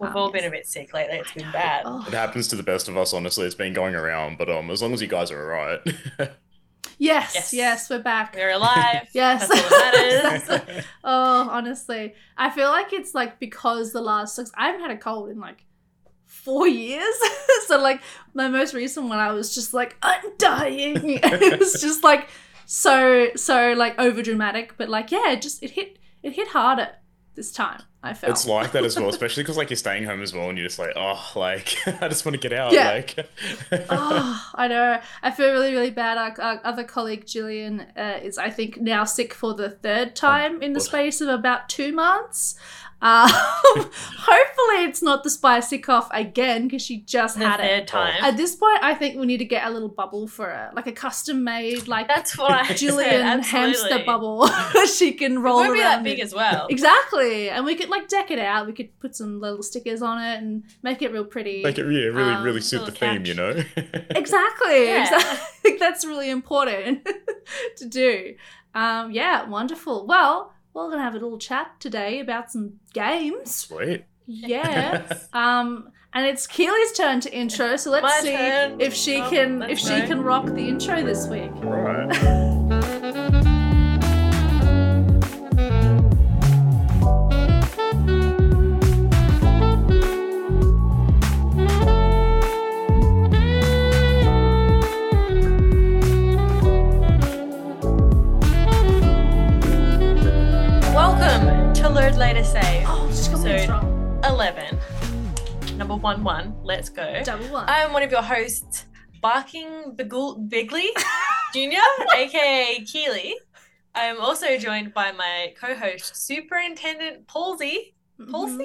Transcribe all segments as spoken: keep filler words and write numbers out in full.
We've um, all been a bit sick lately. It's been bad. Oh. It happens to the best of us, honestly. It's been going around, but um, as long as you guys are all right. yes, yes, yes, we're back. We're alive. yes. That's all that matters. That's, oh, honestly. I feel like it's like because the last six, I haven't had a cold in like four years. So like my most recent one, I was just like, I'm dying. It was just like so, so like overdramatic, but like, yeah, it just, it hit, it hit harder this time. I felt. It's like that as well, especially because like you're staying home as well and you're just like, oh, like I just want to get out. Yeah. Like, oh, I know. I feel really, really bad. Our, our other colleague, Gillian, uh, is I think now sick for the third time oh, in the God. space of about two months. Um, hopefully it's not the spicy cough again because she just the had it. Time. At this point, I think we need to get a little bubble for her, like a custom-made, like that's what I Gillian said, hamster bubble she can roll around. It won't be that big in. As well. Exactly, and we could. Like deck it out. We could put some little stickers on it and make it real pretty. Make it yeah, really, um, really suit the couch. Theme, you know. exactly, yeah. exactly. That's really important to do. Um, yeah, wonderful. Well, we're gonna have a little chat today about some games. Sweet. Yeah. um, and it's Keely's turn to intro, so let's My see turn. if she oh, can if she right. can rock the intro this week. All right. Later save. Oh, just got episode eleven. Number one one. Let's go. Double one. I'm one of your hosts, Barking Bigl- Bigley Junior, aka Keely. I'm also joined by my co-host, Superintendent Palsy. Palsy?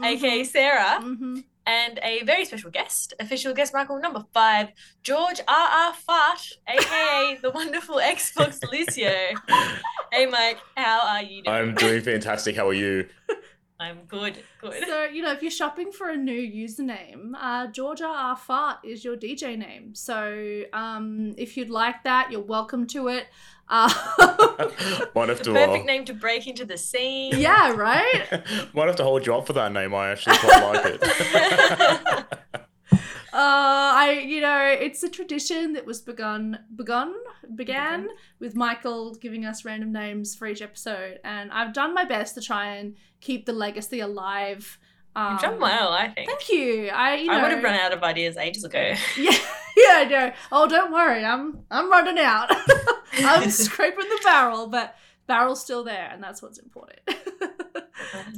Mm-hmm. Aka Sarah. Mm-hmm. And a very special guest, official guest Michael number five, George R R. Fart, aka the wonderful Xbox Lucio. Hey Mike, how are you doing? I'm doing fantastic. How are you? I'm good, good. So, you know, if you're shopping for a new username, uh, George R R. Fart is your D J name. So um, if you'd like that, you're welcome to it. Uh, Might have to, perfect uh, name to break into the scene. Yeah, right? Might have to hold you up for that name. I actually quite like it. uh, I, you know, it's a tradition that was begun, begun, began okay. with Michael giving us random names for each episode. And I've done my best to try and keep the legacy alive. Um, You've done well, I think. Thank you. I, you know, I would have run out of ideas ages ago. Yeah. Yeah, I know. Oh, don't worry. I'm I'm running out. I'm scraping the barrel, but barrel's still there, and that's what's important.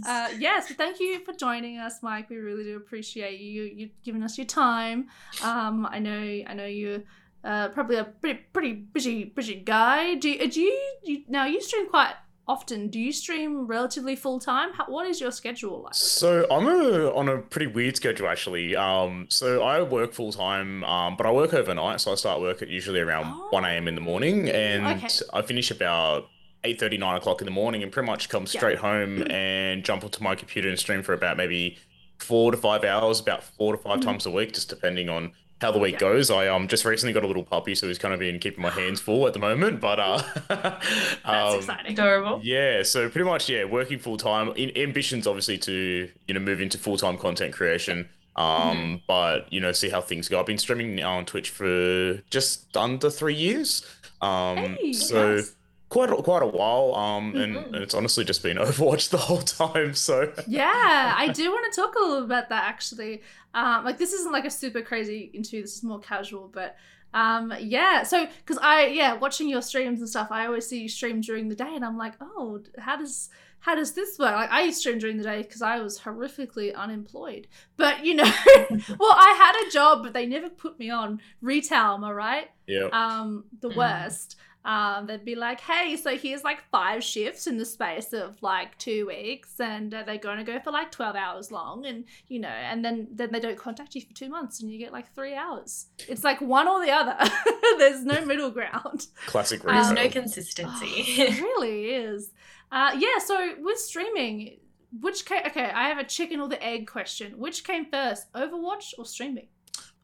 uh, yeah, so thank you for joining us, Mike. We really do appreciate you. You've given us your time. Um, I know I know you're uh, probably a pretty, pretty busy busy guy. Do you, do you, you now you stream quite often? Do you stream relatively full time? What is your schedule like? So I'm a, on a pretty weird schedule actually. Um, so I work full time, um, but I work overnight. So I start work at usually around oh. one a.m. in the morning, and okay. I finish about eight thirty, nine o'clock in the morning, and pretty much come straight yeah. home and jump onto my computer and stream for about maybe four to five hours, about four to five mm-hmm. times a week, just depending on how the week yeah. goes. I um just recently got a little puppy, so he's kind of been keeping my hands full at the moment. But uh, that's um, exciting, adorable. Yeah, so pretty much yeah, working full time. In- ambitions, obviously, to you know move into full time content creation. Um, mm-hmm. but you know see how things go. I've been streaming now on Twitch for just under three years. Um, hey, so. Yes. Quite a, quite a while, um, and, mm-hmm. and it's honestly just been Overwatch the whole time. So yeah, I do want to talk a little about that actually. Um, like this isn't like a super crazy interview. This is more casual, but um, yeah. So because I yeah, watching your streams and stuff, I always see you stream during the day, and I'm like, oh, how does how does this work? Like I used to stream during the day because I was horrifically unemployed, but you know, well, I had a job, but they never put me on retail. Am I right? Yeah. Um, the mm. worst. Um, they'd be like, hey, so here's like five shifts in the space of like two weeks and uh, they're going to go for like twelve hours long and, you know, and then, then they don't contact you for two months and you get like three hours. It's like one or the other. There's no middle ground. Classic reason. Um, There's no consistency. Oh, it really is. Uh, yeah, so with streaming, which came, okay, I have a chicken or the egg question. Which came first, Overwatch or streaming?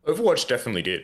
Overwatch definitely did.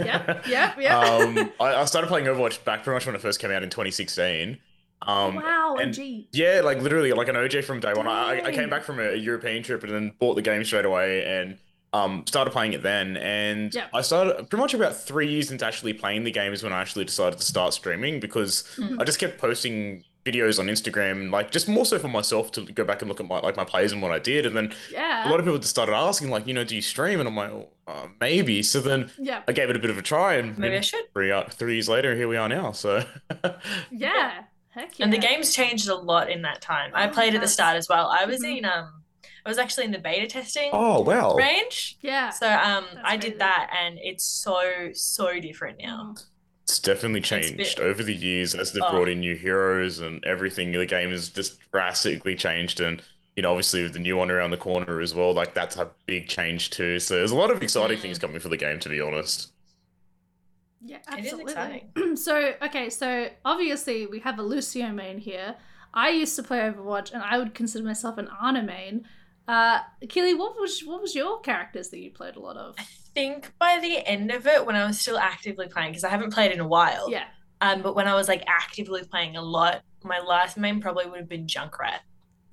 Yep, yep, yep. um, I, I started playing Overwatch back pretty much when it first came out in twenty sixteen. Um, wow, and O G. Yeah, like literally like an O G from day one. I, I came back from a European trip and then bought the game straight away and um, started playing it then. And yep. I started pretty much about three years into actually playing the game is when I actually decided to start streaming, because mm-hmm. I just kept posting videos on Instagram, like just more so for myself to go back and look at my like my plays and what I did. And then yeah. a lot of people just started asking, like, you know, do you stream? And I'm like, oh, uh, maybe. So then yeah. I gave it a bit of a try, and maybe I should. Three, uh, three years later, here we are now. So yeah. Heck yeah. And the game's changed a lot in that time. I played oh, at the start as well. I was mm-hmm. in um, I was actually in the beta testing. Oh wow. Range. Yeah. So um, that's I did that, and it's so so different now. It's definitely changed it's been, over the years as they've oh. brought in new heroes and everything. The game has just drastically changed, and you know, obviously with the new one around the corner as well, like that's a big change too. So there's a lot of exciting mm. things coming for the game, to be honest. Yeah, absolutely. It is exciting. So, okay, so obviously we have a Lucio main here. I used to play Overwatch, and I would consider myself an Ana main. Uh, Keely, what was what was your characters that you played a lot of? I think by the end of it, when I was still actively playing, because I haven't played in a while. Yeah. Um, but when I was like actively playing a lot, my last main probably would have been Junkrat.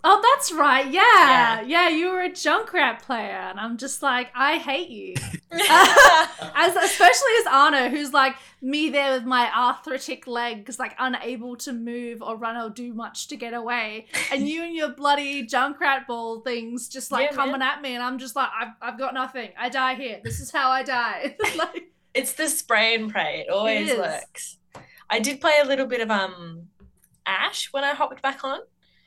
Oh, that's right. Yeah. yeah. Yeah, you were a Junkrat player. And I'm just like, I hate you. uh, as especially as Ana, who's like me there with my arthritic legs, like unable to move or run or do much to get away. And you and your bloody Junkrat ball things just like yeah, coming man. at me. And I'm just like, I've, I've got nothing. I die here. This is how I die. Like, it's the spray and pray. It always it works. I did play a little bit of um Ash when I hopped back on.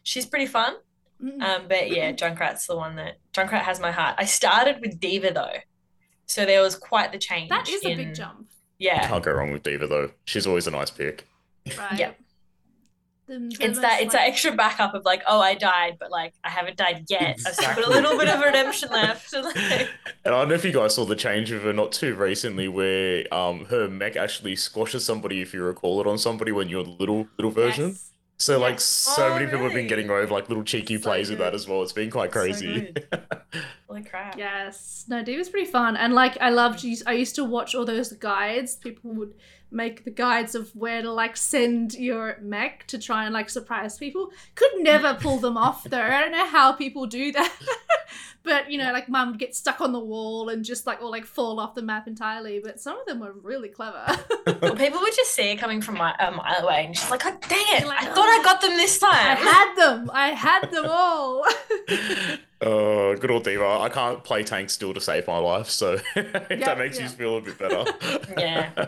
She's pretty fun. Um, but yeah, Junkrat's the one that... Junkrat has my heart. I started with D.Va, though. So there was quite the change. That is in, a big jump. Yeah. You can't go wrong with D.Va, though. She's always a nice pick. Right. Yeah. The, the it's that it's like... that extra backup of like, oh, I died, but like I haven't died yet. Exactly. I've got a little bit of redemption left. Like... And I don't know if you guys saw the change of her not too recently, where um her mech actually squashes somebody, if you recall it, on somebody when you're the little, little version. Yes. So, like, yes. so oh, many people really? have been getting away with, like, little cheeky so plays good. with that as well. It's been quite crazy. So Holy crap. Yes. No, D.Va's pretty fun. And, like, I loved, I used to watch all those guides. People would make the guides of where to, like, send your mech to try and, like, surprise people. Could never pull them off, though. I don't know how people do that. But, you know, like, mum would get stuck on the wall and just, like, or, like, fall off the map entirely. But some of them were really clever. Well, people would just see it coming from my, a mile away. And she's like, oh, dang it. Like, I oh. thought I got them this time. I had them. I had them all. Oh, uh, good old D.Va. I can't play tank still to save my life. So if yep, that makes yep. you feel a bit better. Yeah.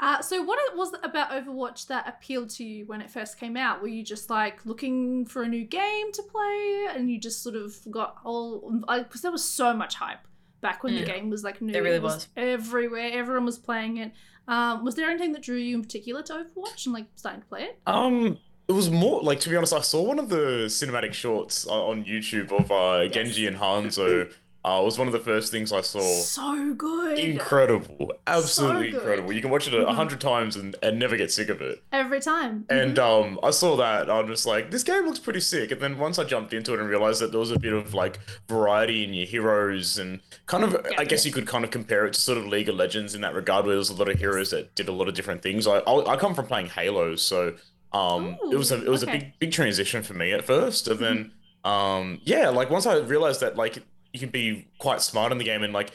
Uh, so what was it about Overwatch that appealed to you when it first came out? Were you just like looking for a new game to play, and you just sort of got all, because there was so much hype back when yeah. the game was like new. There really it was. was. Everywhere, everyone was playing it. Um, was there anything that drew you in particular to Overwatch and like starting to play it? Um, it was more like, to be honest, I saw one of the cinematic shorts on YouTube of uh, yes. Genji and Hanzo. Uh, it was one of the first things I saw. So good. Incredible. Absolutely so good. incredible. You can watch it a hundred mm-hmm. times and, and never get sick of it. Every time. And mm-hmm. um, I saw that, and I'm just like, this game looks pretty sick. And then once I jumped into it and realized that there was a bit of like variety in your heroes, and kind of, yeah, I guess yeah. you could kind of compare it to sort of League of Legends in that regard, where there's a lot of heroes that did a lot of different things. I I, I come from playing Halo, so um, Ooh, it was a, it was okay. a big big transition for me at first, and mm-hmm. then um, yeah, like once I realized that like. You can be quite smart in the game, and like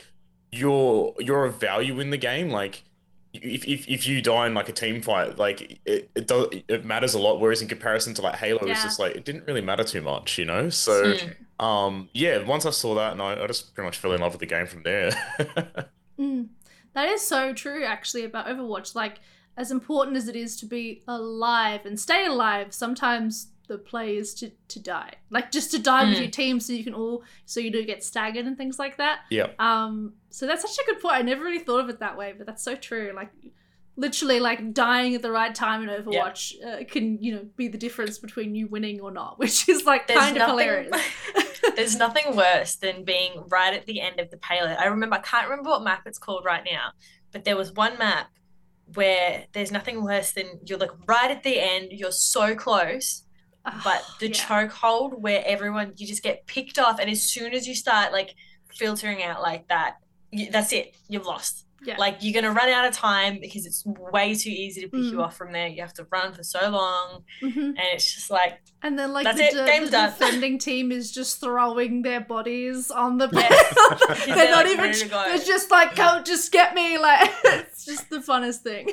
you're you're a value in the game. Like if if, if you die in like a team fight, like it, it does it matters a lot. Whereas in comparison to like Halo, yeah. it's just like it didn't really matter too much, you know. So yeah. um yeah, once I saw that, and I, I just pretty much fell in love with the game from there. mm. That is so true, actually, about Overwatch. Like as important as it is to be alive and stay alive, sometimes. The play is to, to die, like just to die mm. with your team, so you can all so you do get staggered and things like that. Yeah. Um. So that's such a good point. I never really thought of it that way, but that's so true. Like, literally, like dying at the right time in Overwatch yeah. uh, can you know be the difference between you winning or not, which is like there's kind nothing, of hilarious. There's nothing worse than being right at the end of the payload. I remember I can't remember what map it's called right now, but there was one map where there's nothing worse than you're like right at the end, you're so close. But the yeah. chokehold where everyone, you just get picked off, and as soon as you start like filtering out like that, you, that's it, you've lost. Yeah. Like, you're going to run out of time because it's way too easy to pick mm. you off from there. You have to run for so long. Mm-hmm. And it's just like, and then, like, that's the, it. Game's the done. Defending team is just throwing their bodies on the bed. Yes. they're, they're not like, even, they're just like, go, just get me. Like, it's just the funnest thing.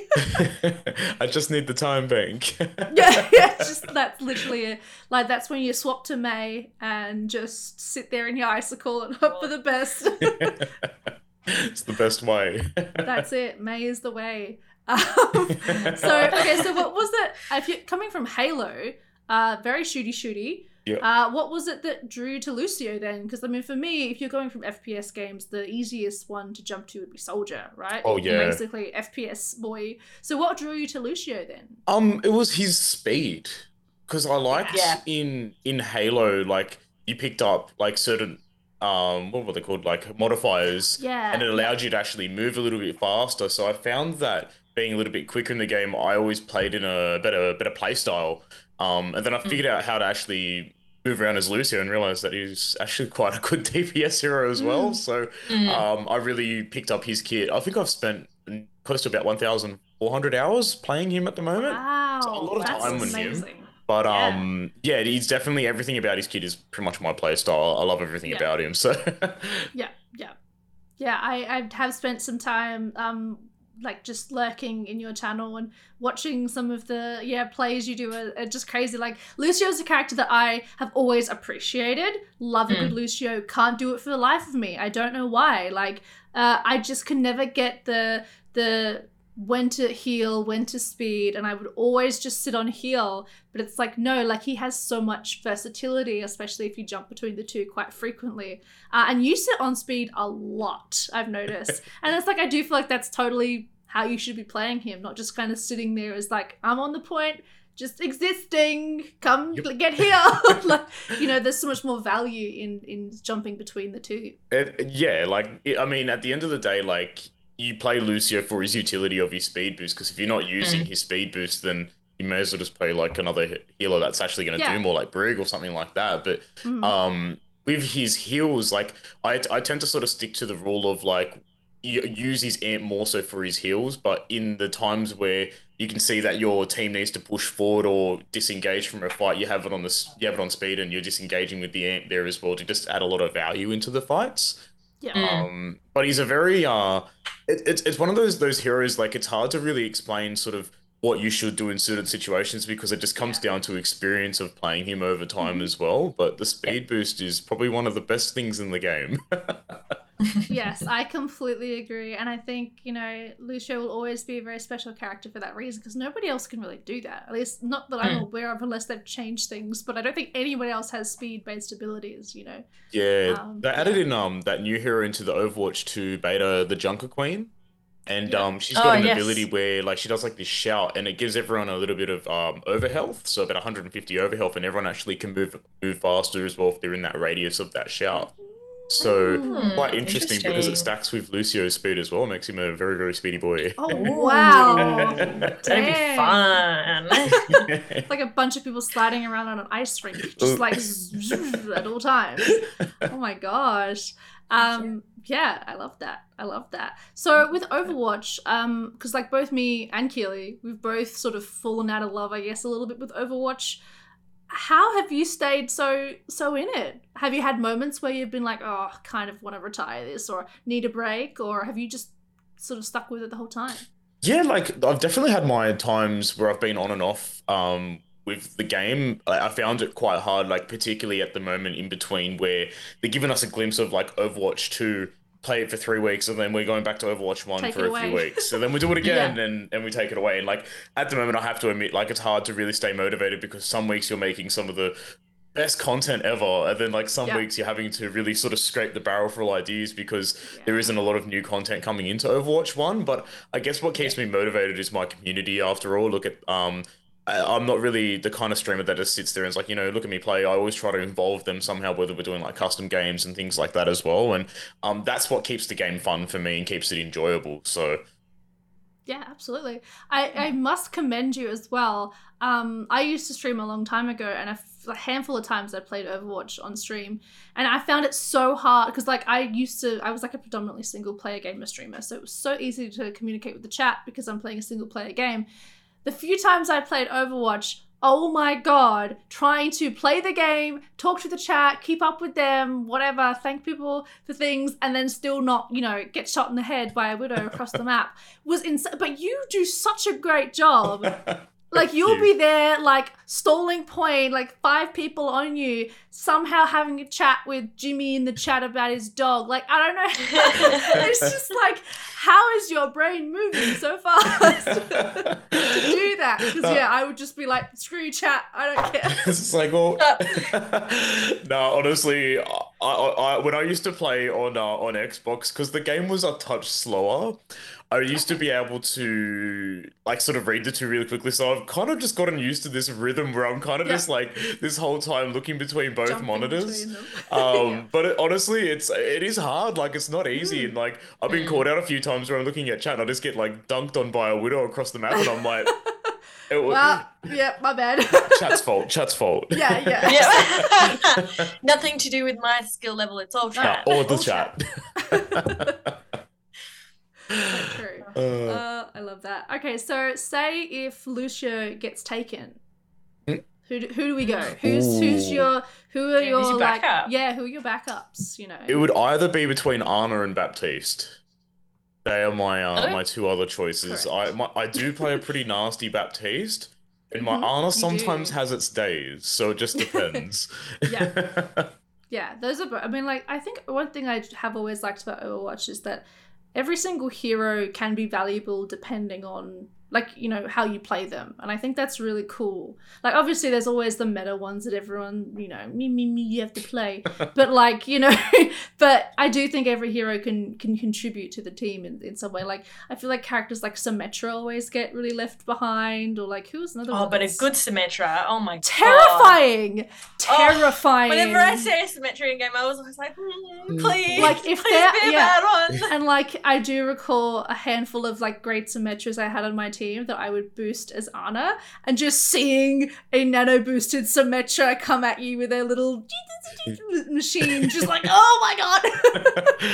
I just need the time bank. yeah, yeah, just that's literally it. Like, that's when you swap to May and just sit there in your icicle and hope oh. for the best. It's the best way. That's it. May is the way. Um, so, okay, so what was that? If you're coming from Halo, uh, very shooty shooty, yep. uh, what was it that drew to Lucio then? Because, I mean, for me, if you're going from F P S games, the easiest one to jump to would be Soldier, right? Oh, yeah. You're basically F P S boy. So what drew you to Lucio then? Um, It was his speed. Because I liked yeah. in, in Halo, like, you picked up, like, certain... Um, what were they called? Like modifiers. Yeah. And it allowed you to actually move a little bit faster. So I found that being a little bit quicker in the game, I always played in a better better play style. Um, and then I figured mm. out how to actually move around as Lucio and realized that he's actually quite a good D P S hero as mm. well. So mm. um, I really picked up his kit. I think I've spent close to about one thousand four hundred hours playing him at the moment. Wow. So a lot of time with him. But um, yeah. yeah, he's definitely, everything about his kid is pretty much my playstyle. I love everything yeah. about him. So yeah, yeah, yeah. I, I have spent some time um, like just lurking in your channel and watching some of the yeah plays you do are, are just crazy. Like Lucio's a character that I have always appreciated. Love a mm. good Lucio. Can't do it for the life of me. I don't know why. Like uh, I just can never get the the. when to heal, when to speed, and I would always just sit on heal, but it's like, no, like he has so much versatility, especially if you jump between the two quite frequently. Uh, and you sit on speed a lot, I've noticed. And it's like, I do feel like that's totally how you should be playing him, not just kind of sitting there as like, I'm on the point, just existing, come yep. get here. Like, you know, there's so much more value in, in jumping between the two. It, yeah, like, it, I mean, at the end of the day, like, you play Lucio for his utility of his speed boost, because if you're not using mm. his speed boost, then you may as well just play like another healer that's actually going to yeah. do more, like Brig or something like that. But mm. um, with his heals, like I, I tend to sort of stick to the rule of like use his amp more so for his heals, but in the times where you can see that your team needs to push forward or disengage from a fight, you have it on the you have it on speed, and you're disengaging with the amp there as well to just add a lot of value into the fights. Yeah. Um, but he's a very uh, it, it's it's one of those those heroes, like it's hard to really explain sort of what you should do in certain situations because it just comes yeah. down to experience of playing him over time mm-hmm. as well. But the speed yeah. boost is probably one of the best things in the game. Yes, I completely agree, and I think you know Lucio will always be a very special character for that reason because nobody else can really do that. At least not that I'm mm. aware of, unless they've changed things. But I don't think anyone else has speed-based abilities. You know. Yeah, um, they added in um that new hero into the Overwatch two beta, the Junker Queen, and yeah. um she's got oh, an yes. ability where like she does like this shout, and it gives everyone a little bit of um overhealth, so about one hundred fifty overhealth, and everyone actually can move move faster as well if they're in that radius of that shout. So mm, quite interesting, interesting because it stacks with Lucio's speed as well, makes him a very, very speedy boy. Oh, wow. That'd be fun. It's like a bunch of people sliding around on an ice rink, just like at all times. Oh my gosh. Um, yeah, I love that. I love that. So with Overwatch, um, because like both me and Keely, we've both sort of fallen out of love, I guess, a little bit with Overwatch. How have you stayed so so in it? Have you had moments where you've been like, oh, I kind of want to retire this or need a break, or have you just sort of stuck with it the whole time? Yeah, like I've definitely had my times where I've been on and off um, with the game. I found it quite hard, like particularly at the moment in between where they're giving us a glimpse of like Overwatch two, play it for three weeks and then we're going back to Overwatch one take for a away. few weeks. So then we do it again yeah. and, and we take it away. And like at the moment I have to admit, like it's hard to really stay motivated because some weeks you're making some of the best content ever. And then like some yeah. weeks you're having to really sort of scrape the barrel for all ideas because yeah. there isn't a lot of new content coming into Overwatch one. But I guess what keeps yeah. me motivated is my community after all. Look at um I'm not really the kind of streamer that just sits there and is like, you know, look at me play. I always try to involve them somehow, whether we're doing like custom games and things like that as well. And um, that's what keeps the game fun for me and keeps it enjoyable. So, yeah, absolutely. I, I must commend you as well. Um, I used to stream a long time ago and I a handful of times I played Overwatch on stream, and I found it so hard because like I used to I was like a predominantly single player gamer streamer, so it was so easy to communicate with the chat because I'm playing a single player game. The few times I played Overwatch, oh my god, trying to play the game, talk to the chat, keep up with them, whatever, thank people for things, and then still not, you know, get shot in the head by a widow across the map was insane. But you do such a great job. Like, you'll be there, like, stalling point, like, five people on you, somehow having a chat with Jimmy in the chat about his dog. Like, I don't know. It's just like, how is your brain moving so fast to do that? Because, yeah, I would just be like, screw you, chat. I don't care. It's like, well... no, honestly, I, I, I, when I used to play on, uh, on Xbox, because the game was a touch slower, I used to be able to like sort of read the two really quickly, so I've kind of just gotten used to this rhythm where I'm kind of yeah. just like this whole time looking between both Jumping monitors. Between um, yeah. But it, honestly, it's it is hard. Like it's not easy, mm. and like I've been caught out a few times where I'm looking at chat and I just get like dunked on by a widow across the map, and I'm like, it was... well, yeah, my bad. Chat's fault. Chat's fault. Yeah, yeah, yeah. Nothing to do with my skill level. It's all chat. No, all the all chat. chat. So true. Uh, uh, I love that. Okay, so say if Lucio gets taken, who do, who do we go? Who's ooh. who's your who are yeah, your, your like yeah who are your backups? You know, it would either be between Ana and Baptiste. They are my uh, oh. my two other choices. Correct. I my, I do play a pretty nasty Baptiste, and my mm-hmm. Ana sometimes has its days, so it just depends. yeah, yeah. Those are. I mean, like I think one thing I have always liked about Overwatch is that every single hero can be valuable depending on, like, you know, how you play them. And I think that's really cool. Like, obviously, there's always the meta ones that everyone, you know, me, me, me, you have to play. But, like, you know, but I do think every hero can can contribute to the team in, in some way. Like, I feel like characters like Symmetra always get really left behind. Or, like, who's another oh, one? Oh, but that's... a good Symmetra. Oh, my Terrifying. God. Terrifying. Terrifying. Oh, whenever I say a Symmetra in-game, I was always like, mm, please, like, if please be a yeah. bad one. And, like, I do recall a handful of, like, great Symmetras I had on my team that I would boost as Ana, and just seeing a nano boosted Symmetra come at you with their little machine, just like, oh my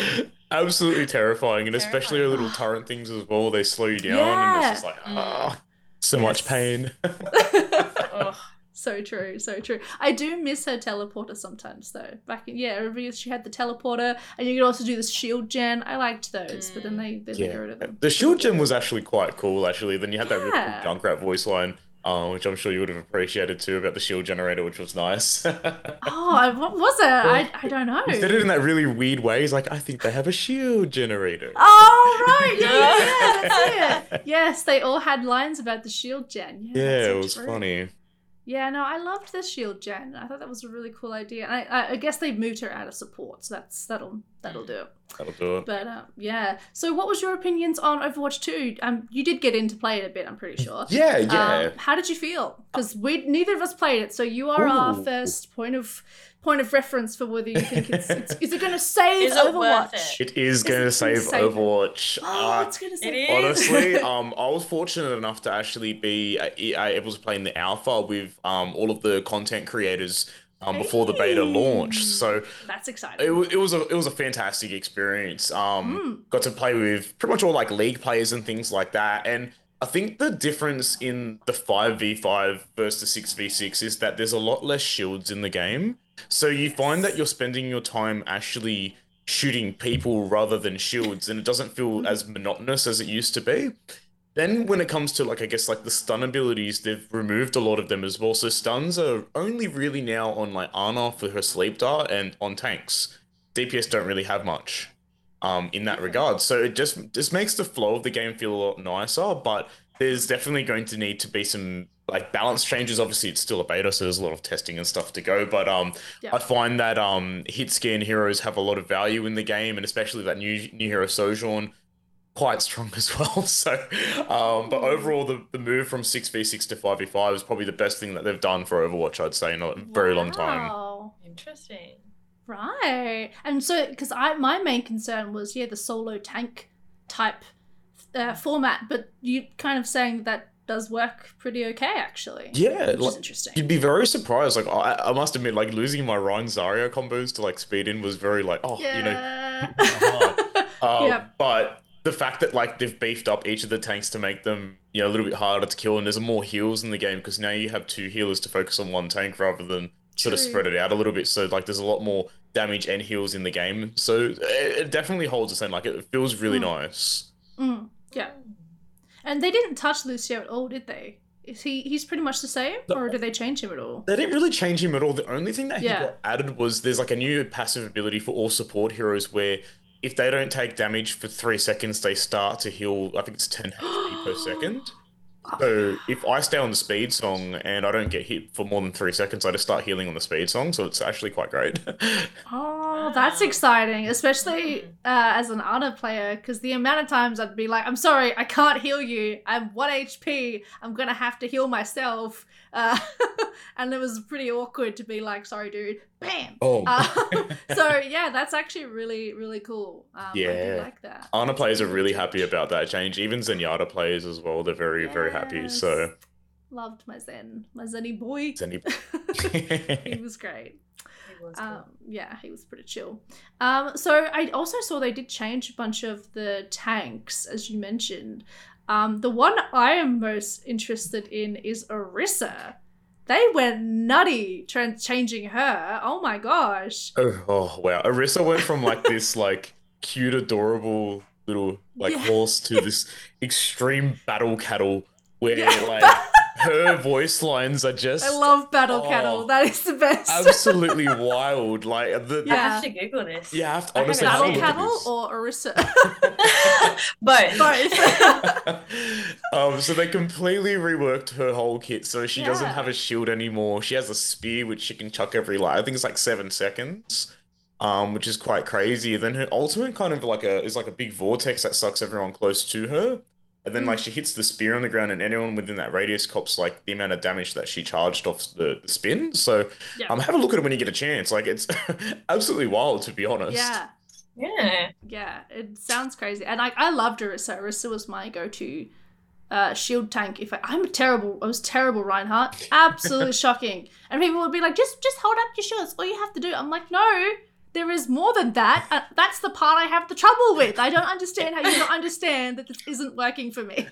god. Absolutely terrifying. And terrifying. Especially their little turret things as well, they slow you down yeah. and it's just like, ah, oh, so yes. much pain. oh. So true, so true. I do miss her teleporter sometimes, though. Back in, yeah, everybody, she had the teleporter, and you could also do the shield gen. I liked those, but then they they yeah. got rid of them. The shield gen was actually quite cool, actually. Then you had yeah. that really cool Junkrat voice line, um, which I'm sure you would have appreciated too, about the shield generator, which was nice. oh, what was it? I, I don't know. He said it in that really weird way. He's like, I think they have a shield generator. Oh, right, yeah, yeah, yeah, that's it. Yes, they all had lines about the shield gen. Yeah, yeah so it was true. funny. Yeah, no, I loved the shield gen. I thought that was a really cool idea. And I, I guess they moved her out of support, so that's that'll that'll do it. That'll do it. But um, yeah. So, what was your opinions on Overwatch two? Um, you did get into play it a bit, I'm pretty sure. Yeah, yeah. Um, how did you feel? Because we neither of us played it, so you are Ooh. our first point of point of reference for whether you think it's, it's is it going to save Overwatch? It? it is going to save Overwatch. It? Oh, it's going to save. It Honestly, um, I was fortunate enough to actually be able to play in the alpha with um all of the content creators. Um, before the beta launch, so that's exciting. It, it was a it was a fantastic experience. Um, mm. Got to play with pretty much all like League players and things like that. And I think the difference in the five v five versus the six v six is that there's a lot less shields in the game. So you yes. find that you're spending your time actually shooting people rather than shields, and it doesn't feel mm. as monotonous as it used to be. Then when it comes to, like, I guess, like, the stun abilities, they've removed a lot of them as well. So stuns are only really now on, like, Ana for her sleep dart and on tanks. D P S don't really have much um, in that regard. So it just, just makes the flow of the game feel a lot nicer, but there's definitely going to need to be some, like, balance changes. Obviously, it's still a beta, so there's a lot of testing and stuff to go. But um, yeah. I find that um, hit scan heroes have a lot of value in the game, and especially that new, new hero Sojourn. Quite strong as well. So, um, but overall, the, the move from six v six to five v five is probably the best thing that they've done for Overwatch, I'd say, in a very wow. long time. Interesting. Right. And so, because I my main concern was, yeah, the solo tank type uh, format, but you kind of saying that does work pretty okay, actually. Yeah, which like, is interesting. You'd be very surprised. Like, I, I must admit, like losing my Rein Zarya combos to like speed in was very like, oh, yeah. you know. uh, yeah. But the fact that like they've beefed up each of the tanks to make them, you know, a little bit harder to kill, and there's more heals in the game because now you have two healers to focus on one tank rather than sort of spread it out a little bit. So like, there's a lot more damage and heals in the game. So it, it definitely holds its own. Like, it feels really mm. nice. Mm. Yeah. And they didn't touch Lucio at all, did they? Is he he's pretty much the same, or did they change him at all? They didn't really change him at all. The only thing that yeah. he got added was there's like a new passive ability for all support heroes where if they don't take damage for three seconds, they start to heal, I think it's ten H P per second. So if I stay on the speed song and I don't get hit for more than three seconds, I just start healing on the speed song. So it's actually quite great. Oh, that's exciting, especially uh, as an Ana player, because the amount of times I'd be like, I'm sorry, I can't heal you. I'm one H P. I'm going to have to heal myself. Uh, and it was pretty awkward to be like, sorry, dude. Bam. Oh. Um, so, yeah, that's actually really, really cool. Um, yeah. I do like that. Ana players are really happy about that change. Even Zenyatta players as well. They're very, yes. very happy. So loved my Zen. My Zenny boy. Zenny boy. He was great. He was um, cool. Yeah, he was pretty chill. Um, so I also saw they did change a bunch of the tanks, as you mentioned. Um, the one I am most interested in is Orisa. They went nutty tra- changing her. Oh my gosh. Oh, oh wow. Orisa went from like this like cute, adorable little like yeah. horse to this extreme battle cattle where yeah. like her voice lines are just. I love battle oh, cattle. That is the best. Absolutely wild. Like the, yeah. I have to Google this. Yeah, I have to honestly. Battle cattle or Orisa? Both. Both. Um, so they completely reworked her whole kit, so she yeah. doesn't have a shield anymore. She has a spear which she can chuck every like I think it's like seven seconds, um, which is quite crazy. Then her ultimate kind of like a is like a big vortex that sucks everyone close to her, and then mm. like she hits the spear on the ground, and anyone within that radius cops like the amount of damage that she charged off the, the spin. So, yeah. um, have a look at it when you get a chance. Like it's absolutely wild, to be honest. Yeah. Yeah. Yeah, it sounds crazy. And like I loved Orisa. Orisa was my go-to uh, shield tank. If I, I'm a terrible, I was terrible Reinhardt. Absolutely shocking. And people would be like, just just hold up your shield. That's all you have to do. I'm like, no, there is more than that. Uh, that's the part I have the trouble with. I don't understand how you don't understand that this isn't working for me.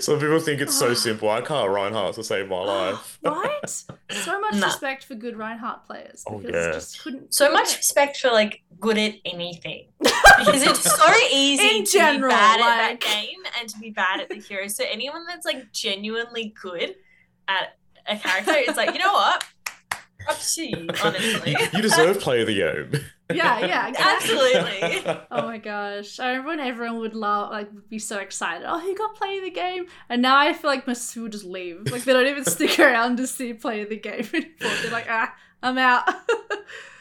Some people think it's so simple. I can't Reinhardt to save my life. Right? So much nah. respect for good Reinhardt players. Because oh, yeah. just couldn't so much it. Respect for, like, good at anything. Because it's so easy in to general, be bad like... at that game and to be bad at the hero. So anyone that's, like, genuinely good at a character, it's like, you know what? Up to you, honestly. You deserve play of the game. Yeah, yeah, absolutely. Oh my gosh. I remember when everyone would love, like, would be so excited. Oh, you got play of the game. And now I feel like most people just leave. Like, they don't even stick around to see play of the game anymore. They're like, ah, I'm out.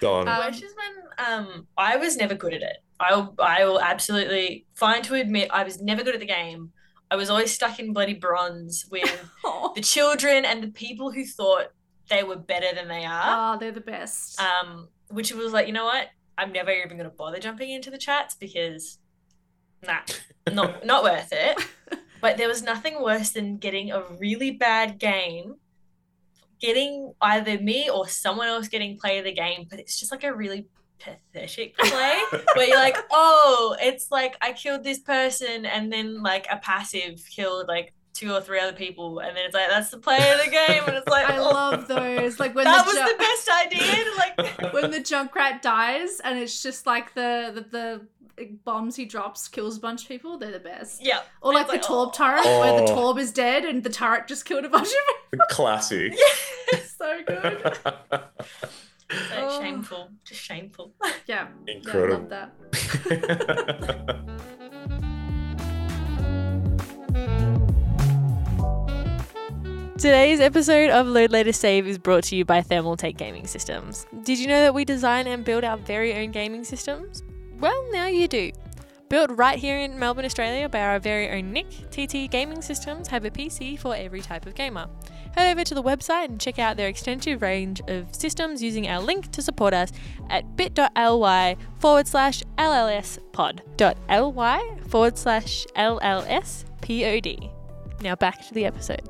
Gone. Um, Which is when um, I was never good at it. I will, I will absolutely, fine to admit, I was never good at the game. I was always stuck in bloody bronze with oh. the children and the people who thought they were better than they are. Oh, they're the best. Um, which was like, you know what? I'm never even going to bother jumping into the chats because, nah, not not worth it. But there was nothing worse than getting a really bad game, getting either me or someone else getting play of the game, but it's just like a really pathetic play where you're like, oh, it's like I killed this person and then like a passive killed like two or three other people, and then it's like, that's the play of the game, and it's like, I oh, love those. Like when that the was ju- the best idea. Like when the Junkrat dies, and it's just like the the, the bombs he drops kills a bunch of people. They're the best. Yeah. Or like, like the Torb oh. turret, oh. where the Torb is dead, and the turret just killed a bunch of people. Classic. Yeah, so good. So oh. shameful, just shameful. Yeah. Incredible. Yeah, I love that. Today's episode of Load Later Save is brought to you by Thermaltake Gaming Systems. Did you know that we design and build our very own gaming systems? Well, now you do. Built right here in Melbourne, Australia by our very own Nick, T T Gaming Systems have a P C for every type of gamer. Head over to the website and check out their extensive range of systems using our link to support us at bit.ly forward slash LLS pod. Dot ly forward slash LLS pod. Now back to the episode.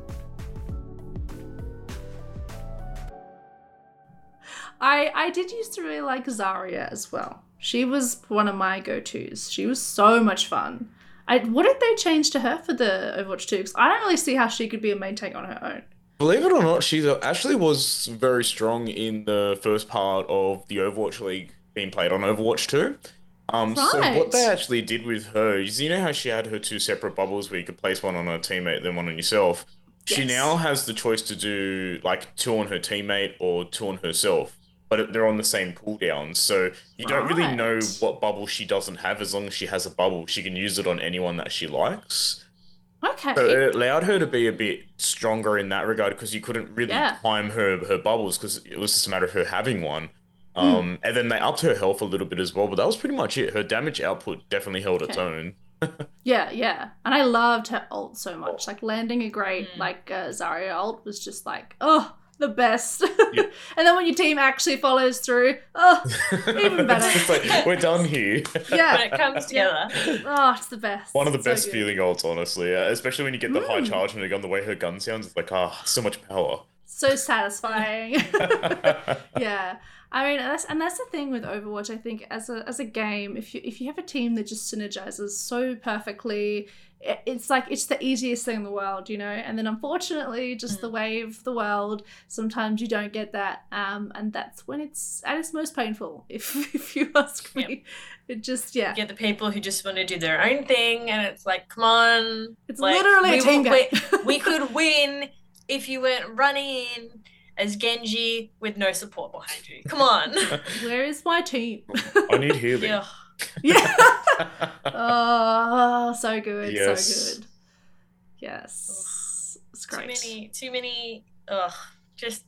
I I did used to really like Zarya as well. She was one of my go-tos. She was so much fun. I, what did they change to her for the Overwatch two? Because I don't really see how she could be a main tank on her own. Believe it or not, she actually was very strong in the first part of the Overwatch League being played on Overwatch two. Um, right. So what they actually did with her is, you know how she had her two separate bubbles where you could place one on her teammate, then one on yourself? Yes. She now has the choice to do like two on her teammate or two on herself, but they're on the same cooldown. So you don't right. really know what bubble she doesn't have. As long as she has a bubble, she can use it on anyone that she likes. Okay. So it allowed her to be a bit stronger in that regard, because you couldn't really yeah. time her, her bubbles, because it was just a matter of her having one. Um, mm. And then they upped her health a little bit as well, but that was pretty much it. Her damage output definitely held okay. its own. yeah, yeah. And I loved her ult so much. Like, landing a great, mm. like, uh, Zarya ult was just like, oh, the best. Yep. And then when your team actually follows through, oh, even better. It's just like, we're done here. Yeah. When it comes together. Oh, it's the best. One of the it's best so feeling ults, honestly. Uh, especially when you get the mm. high charge and on the way her gun sounds, it's like, ah, oh, so much power. So satisfying. yeah. I mean, that's, and that's the thing with Overwatch, I think, as a as a game, if you if you have a team that just synergizes so perfectly, it, it's like it's the easiest thing in the world, you know? And then unfortunately, just mm. the way of the world, sometimes you don't get that. Um, and that's when it's at its most painful, if if you ask me. Yep. It just, yeah. You get the people who just want to do their own thing, and it's like, come on. It's like, literally we, a team game. We, we could win if you weren't running as Genji with no support behind you. Come on. Where is my team? I need healing. Yeah. yeah. oh, so good. Yes. So good. Yes. Ugh. It's great. Too many, too many, ugh, just,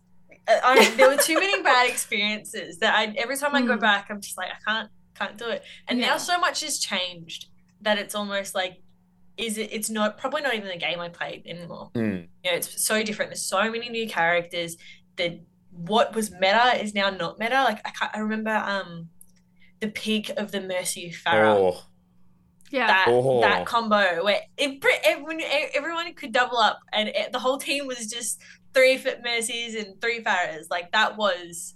I, there were too many bad experiences that I, every time I go mm. back, I'm just like, I can't, can't do it. And yeah. now so much has changed that it's almost like, is it, it's not probably not even the game I played anymore. Mm. You know, it's so different. There's so many new characters. The what was meta is now not meta. Like I can't, I remember um the peak of the Mercy Pharah. Oh. Yeah. That, oh. that combo where it, it, everyone could double up and it, the whole team was just three fit Mercies and three Pharahs. Like that was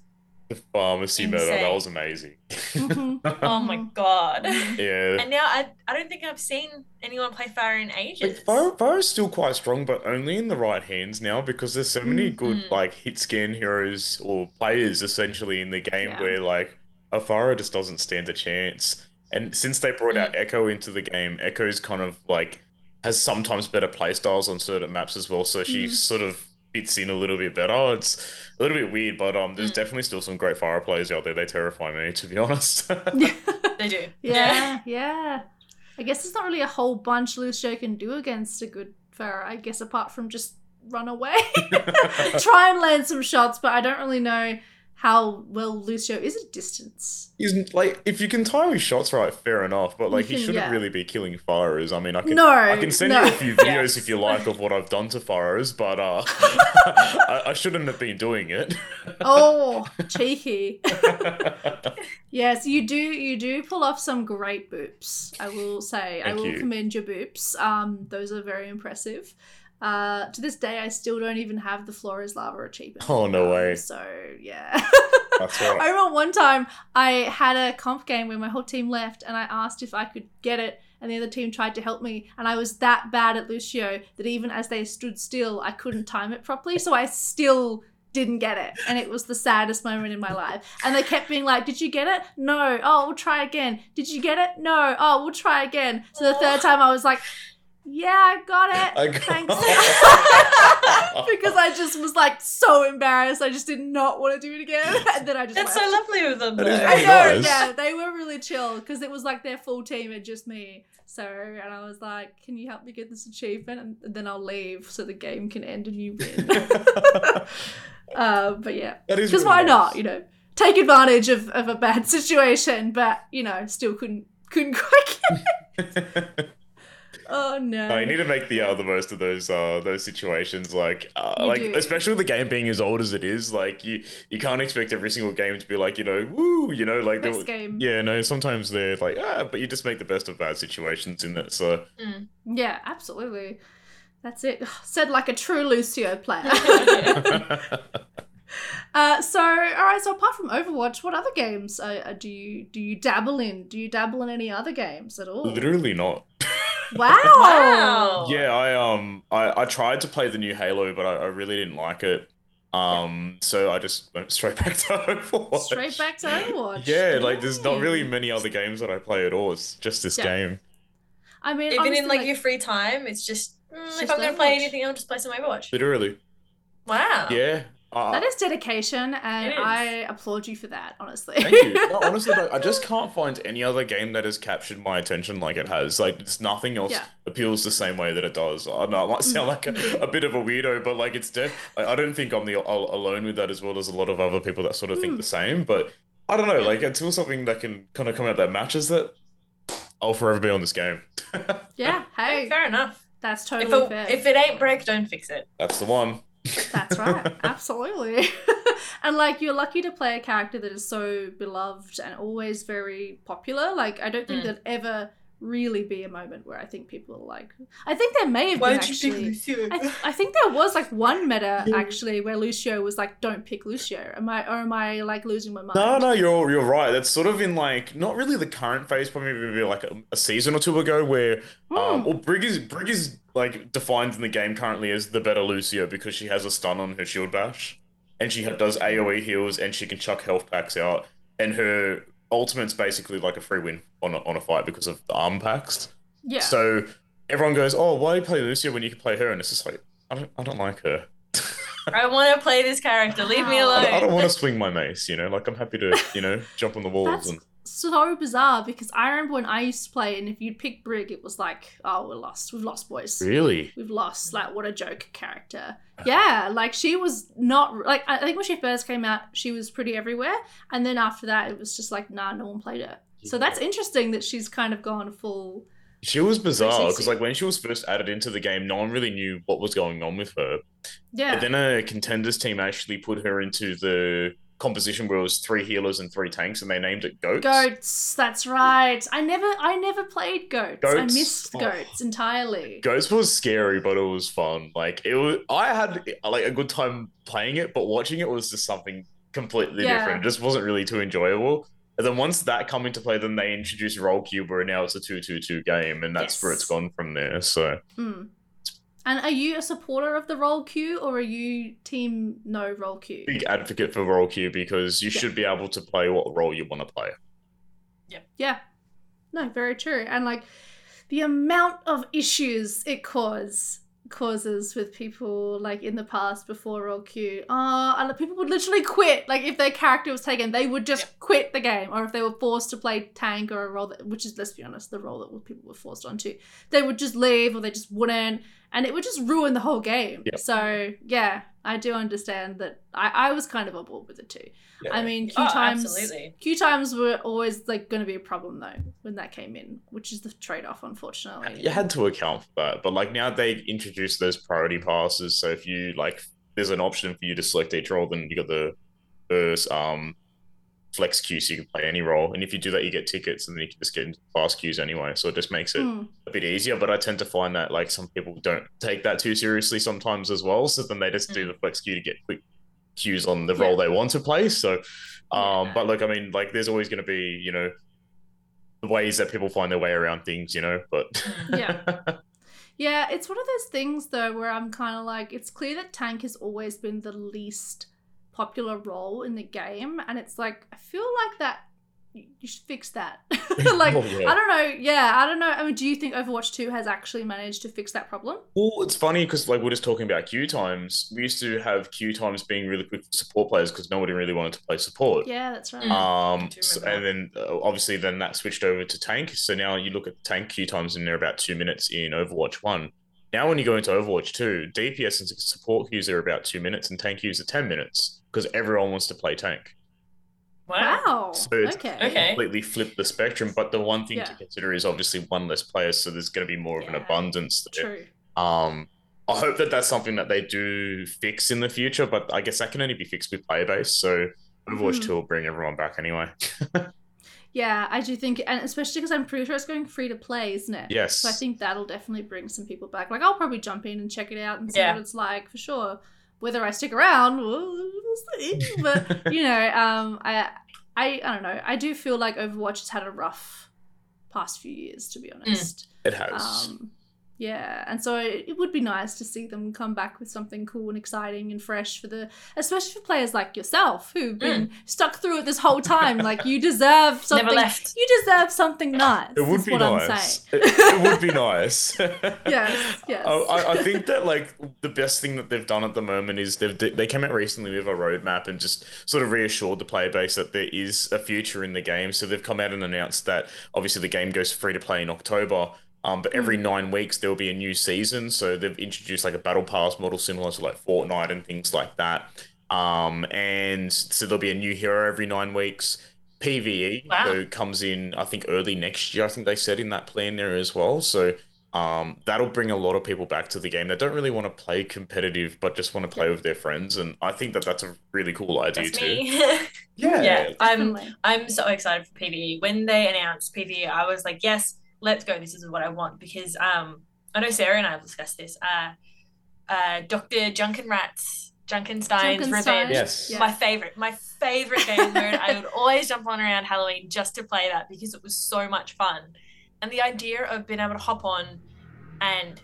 the pharmacy meta. That was amazing. Mm-hmm. Oh my god. Yeah. And now I I don't think I've seen anyone play Pharah in ages. Like, Pharah is still quite strong, but only in the right hands now, because there's so many good mm-hmm. like hit scan heroes or players essentially in the game yeah. where like a Pharah just doesn't stand a chance. And since they brought mm-hmm. out Echo into the game, Echo's kind of like has sometimes better playstyles on certain maps as well, so she mm-hmm. sort of fits in a little bit better. It's a little bit weird, but um, there's mm. definitely still some great Pharah players out there. They terrify me, to be honest. They do. Yeah, yeah. I guess there's not really a whole bunch Lucio can do against a good Pharah, I guess, apart from just run away. Try and land some shots, but I don't really know how well Lucio is at distance. Isn't like if you can time his shots right, fair enough. But like, you can, he shouldn't yeah. really be killing Pharaohs. I mean, I can no, I can send no. you a few videos yes. if you like of what I've done to Pharaohs, but uh, I, I shouldn't have been doing it. Oh, cheeky! Yes, you do. You do pull off some great boops. I will say, Thank I will you. commend your boops. Um, those are very impressive. Uh, to this day, I still don't even have the Flora's Lava achievement. Oh, no um, way. So, yeah. That's right. I remember one time I had a comp game where my whole team left and I asked if I could get it, and the other team tried to help me, and I was that bad at Lucio that even as they stood still, I couldn't time it properly, so I still didn't get it, and it was the saddest moment in my life. And they kept being like, did you get it? No. Oh, we'll try again. Did you get it? No. Oh, we'll try again. So the third time I was like, yeah, I got it. I got Thanks. It. Because I just was like so embarrassed. I just did not want to do it again. And then I just That's left. So lovely of them. Though. I know, nice. yeah. They were really chill because it was like their full team and just me. So, and I was like, can you help me get this achievement? And then I'll leave so the game can end and you win. uh, but yeah, because really why nice. not, you know, take advantage of, of a bad situation, but, you know, still couldn't, couldn't quite get it. Oh no. no! You need to make the uh, the most of those uh, those situations, like uh, like do. especially with the game being as old as it is. Like you, you can't expect every single game to be like, you know, woo, you know, like best game. Yeah, no. Sometimes they're like ah, but you just make the best of bad situations in that. So mm. yeah, absolutely. That's it. Said like a true Lucio player. uh, so, all right. So, apart from Overwatch, what other games uh, do you do you dabble in? Do you dabble in any other games at all? Literally not. Wow. wow. Yeah, I um, I, I tried to play the new Halo, but I, I really didn't like it. Um, so I just went straight back to Overwatch. Straight back to Overwatch. Yeah, Yay. Like there's not really many other games that I play at all. It's just this yeah. game. I mean, even in like, like your free time, it's just, mm, just if I'm going to play anything, I'll just play some Overwatch. Literally. Wow. Yeah. Uh, that is dedication, and I applaud you for that, honestly. Thank you. No, honestly, I just can't find any other game that has captured my attention like it has. Like, it's nothing else yeah. appeals the same way that it does. I know I might sound like a, a bit of a weirdo, but like, it's def- I, I don't think I'm the I'll, alone with that, as well as a lot of other people that sort of think mm. the same. But I don't know, like, until something that can kind of come out that matches that, I'll forever be on this game. yeah. Hey. Fair enough. That's totally if it, fair. If it ain't broke, don't fix it. That's the one. That's right, absolutely. And like, you're lucky to play a character that is so beloved and always very popular. Like, I don't think mm. there'd ever really be a moment where I think people are like, I think there may have Why been actually Lucio? I, th- I think there was like one meta actually where Lucio was like, don't pick Lucio. Am I or am I like losing my mind? No, no, you're you're right. That's sort of in like not really the current phase, probably maybe like a, a season or two ago where mm. um or Brig is Brig is like defined in the game currently as the better Lucio because she has a stun on her shield bash and she does AoE heals and she can chuck health packs out and her ultimate's basically like a free win on a, on a fight because of the arm packs. Yeah. So everyone goes, oh, why do you play Lucio when you can play her? And it's just like, I don't I don't like her. I want to play this character. Leave me alone. I, I don't want to swing my mace, you know? Like, I'm happy to, you know, jump on the walls. That's and so bizarre because I remember when I used to play and if you'd pick Brig, it was like, oh, we're lost. We've lost, boys. Really? We've lost. Like, what a joke character. Yeah, like she was not like I think when she first came out, she was pretty everywhere, and then after that, it was just like nah, no one played her. Yeah. So that's interesting that she's kind of gone full. She was bizarre because like when she was first added into the game, no one really knew what was going on with her. Yeah. But then a contenders team actually put her into the composition where it was three healers and three tanks, and they named it Goats. Goats, that's right. I never, I never played Goats. Goats I missed Goats oh. entirely. Goats was scary, but it was fun. Like it was, I had like a good time playing it, but watching it was just something completely yeah. different. It just wasn't really too enjoyable. And then once that come into play, then they introduced Roll Cube, where now it's a two two two game, and that's yes. where it's gone from there. So. Mm. And are you a supporter of the roll queue or are you team no roll queue? Big advocate for roll queue because you yeah. should be able to play what role you want to play. Yeah. Yeah. No, very true. And like the amount of issues it cause causes with people like in the past before roll queue. Oh, and people would literally quit. Like if their character was taken, they would just yeah. quit the game. Or if they were forced to play tank or a role that, which is, let's be honest, the role that people were forced onto, they would just leave or they just wouldn't. And it would just ruin the whole game. Yep. So, yeah, I do understand that. I, I was kind of on board with it too. Yeah. I mean, queue oh, times absolutely. Queue times were always like going to be a problem though when that came in, which is the trade-off, unfortunately. You had to account for that. But like now they've introduced those priority passes. So if you like, there's an option for you to select each role, then you got the first um, flex queue, so you can play any role. And if you do that, you get tickets, and then you can just get into fast queues anyway. So it just makes it mm. a bit easier. But I tend to find that like some people don't take that too seriously sometimes as well. So then they just mm. do the flex queue to get quick queues on the yeah. role they want to play. So, um, yeah. but look, I mean, like there's always going to be, you know, the ways that people find their way around things, you know, but yeah. Yeah. It's one of those things though, where I'm kind of like, it's clear that tank has always been the least popular role in the game, and it's like I feel like that you should fix that. Like oh, yeah. I don't know yeah I don't know I mean, do you think Overwatch two has actually managed to fix that problem? Well, it's funny because like we're just talking about queue times. We used to have queue times being really quick for support players because nobody really wanted to play support. Yeah, that's right. Um so, and then uh, obviously then that switched over to tank, so now you look at tank queue times and they're about two minutes in Overwatch one. Now when you go into Overwatch two, D P S and support queues are about two minutes and tank queues are ten minutes because everyone wants to play tank. Wow. So it's okay. completely flipped the spectrum. But the one thing yeah. to consider is obviously one less player, so there's going to be more yeah. of an abundance there. True. Um, I hope that that's something that they do fix in the future, but I guess that can only be fixed with player base. So Overwatch mm. two will bring everyone back anyway. Yeah, I do think, and especially because I'm pretty sure it's going free to play, isn't it? Yes. So I think that'll definitely bring some people back. Like, I'll probably jump in and check it out and see yeah. what it's like, for sure. Whether I stick around, we'll see. But, you know, um, I, I, I don't know. I do feel like Overwatch has had a rough past few years, to be honest. Mm. It has. Um, yeah, and so it would be nice to see them come back with something cool and exciting and fresh for the, especially for players like yourself who've been mm. stuck through it this whole time. Like, you deserve something. Never left. You deserve something nice. It would be nice. It, it would be nice. Yes, yes. I, I think that like the best thing that they've done at the moment is they've they came out recently with a roadmap and just sort of reassured the player base that there is a future in the game. So they've come out and announced that obviously the game goes free to play in October. Um, but every nine weeks there'll be a new season. So they've introduced like a battle pass model similar to like Fortnite and things like that. Um, and so there'll be a new hero every nine weeks. P V E wow. so comes in, I think, early next year. I think they said in that plan there as well. So um, that'll bring a lot of people back to the game that don't really want to play competitive, but just want to play yeah. with their friends. And I think that that's a really cool idea that's too. yeah. yeah, I'm I'm so excited for P V E. When they announced P V E, I was like, yes. Let's go. This is what I want because um, I know Sarah and I have discussed this. Uh, uh, Doctor Junkenrat's, Junkenstein's Junkenstein. Revenge. Yes. Yes. My favorite, my favorite game mode. I would always jump on around Halloween just to play that because it was so much fun. And the idea of being able to hop on and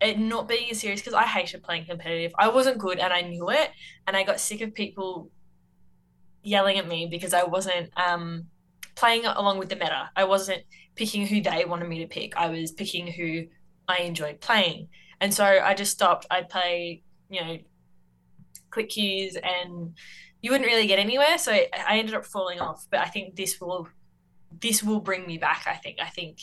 it not being as serious, because I hated playing competitive. I wasn't good and I knew it. And I got sick of people yelling at me because I wasn't um, playing along with the meta. I wasn't picking who they wanted me to pick. I was picking who I enjoyed playing. And so I just stopped. I'd play, you know, quick queues and you wouldn't really get anywhere. So I ended up falling off. But I think this will this will bring me back, I think. I think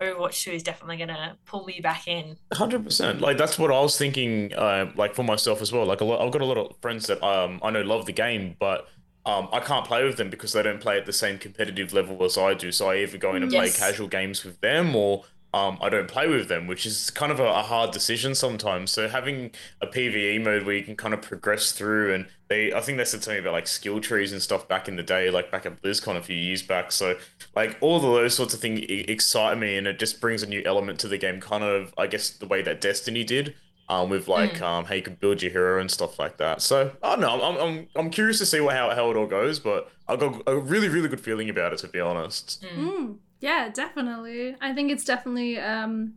Overwatch two is definitely going to pull me back in. one hundred percent. Like, that's what I was thinking, uh, like, for myself as well. Like, a lot, I've got a lot of friends that um, I know love the game, but Um, I can't play with them because they don't play at the same competitive level as I do. So I either go in and yes. play casual games with them or um, I don't play with them, which is kind of a, a hard decision sometimes. So having a P V E mode where you can kind of progress through and they, I think they said something about like skill trees and stuff back in the day, like back at BlizzCon a few years back. So like all of those sorts of things excite me and it just brings a new element to the game, kind of, I guess, the way that Destiny did. Um, with like mm. um, how you can build your hero and stuff like that. So I don't know. I'm I'm I'm curious to see what how how it all goes, but I've got a really really good feeling about it, to be honest. Mm. Mm. Yeah, definitely. I think it's definitely um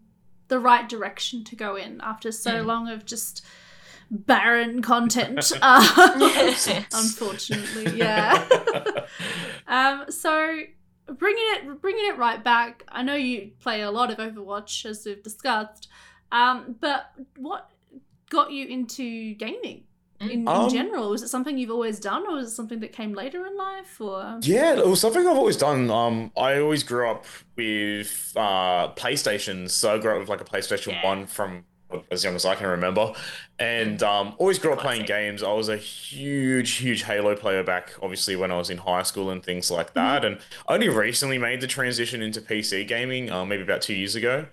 the right direction to go in after so mm. long of just barren content. uh, unfortunately, yeah. um. So. Bringing it bringing it right back. I know you play a lot of Overwatch, as we've discussed. Um, but what got you into gaming in, in um, general? Was it something you've always done, or was it something that came later in life? Or yeah, it was something I've always done. Um, I always grew up with uh, PlayStations, so I grew up with like a PlayStation yeah. one from as young as I can remember, and um, always grew up playing games. I was a huge, huge Halo player back, obviously, when I was in high school and things like that. Mm-hmm. And I only recently made the transition into P C gaming, uh, maybe about two years ago.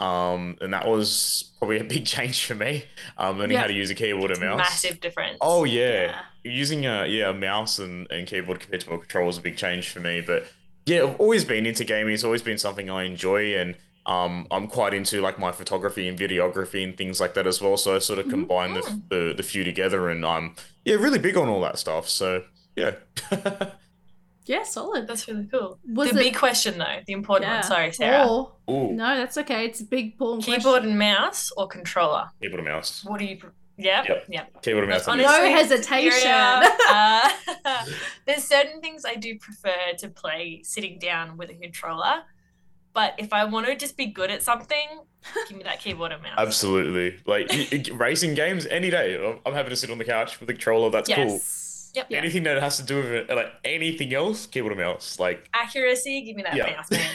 Um, and that was probably a big change for me. Um, learning yeah. how to use a keyboard it's and mouse. Massive difference. Oh yeah. yeah. Using a yeah, a mouse and, and keyboard compared to my controller was a big change for me. But yeah, I've always been into gaming. It's always been something I enjoy, and um I'm quite into like my photography and videography and things like that as well. So I sort of combine mm-hmm. the, the the few together, and I'm yeah, really big on all that stuff. So yeah. Yeah, solid. That's really cool. Was the it... big question, though, the important yeah. one. Sorry, Sarah. Or, no, that's okay. It's a big important keyboard question. Keyboard and mouse or controller? Keyboard and mouse. What do you... Yep, yep. yep. Keyboard and mouse. On no hesitation. uh, there's certain things I do prefer to play sitting down with a controller, but if I want to just be good at something, give me that keyboard and mouse. Absolutely. Like, racing games, any day. I'm happy to sit on the couch with a controller. That's yes. cool. Yep. Anything that has to do with it, like anything else, keyboard and mouse, like accuracy. Give me that yeah. mouse, man.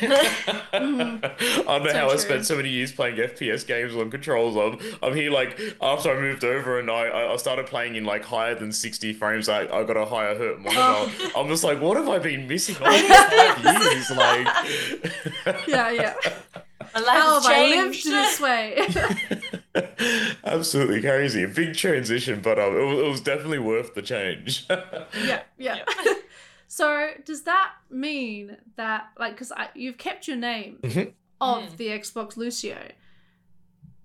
mm. I don't know so how true. I spent so many years playing F P S games on controls. I'm, I'm here like after I moved over and I, I started playing in like higher than sixty frames. I, I got a higher hertz monitor. Oh. I'm just like, what have I been missing all these five years? Like, yeah, yeah. My life how have I lived this way? Absolutely crazy. A big transition, but um, it, was, it was definitely worth the change. yeah, yeah. yeah. So does that mean that, like, because you've kept your name mm-hmm. of mm. the Xbox Lucio?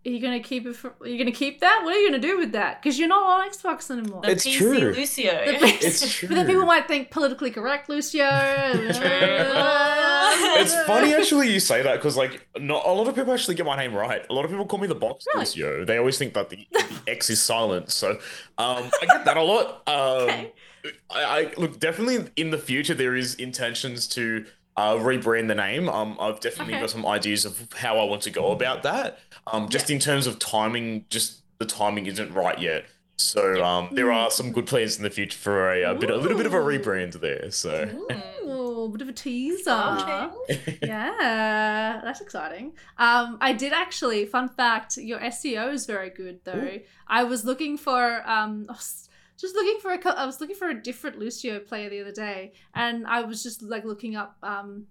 Are you gonna keep it? From, are you gonna keep that? What are you gonna do with that? Because you're not on Xbox anymore. The it's P C true, Lucio. The P C, it's true. But then people might think politically correct, Lucio. It's funny actually you say that because like not a lot of people actually get my name right. A lot of people call me the Box really? Lucio. They always think that the, the X is silent. So um, I get that a lot. Um, okay. I, I look definitely in the future there is intentions to. Uh, rebrand the name. Um, I've definitely okay. got some ideas of how I want to go about that. Um, just yeah. in terms of timing, just the timing isn't right yet. So yeah. um, there are some good plans in the future for a, a bit, a little bit of a rebrand there. So, ooh, a bit of a teaser. Okay. Yeah, that's exciting. Um, I did actually. Fun fact: your S E O is very good, though. Ooh. I was looking for um. Oh, Just looking for a, I was looking for a different Lucio player the other day, and I was just like looking up. Um,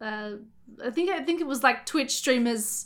uh, I think I think it was like Twitch streamers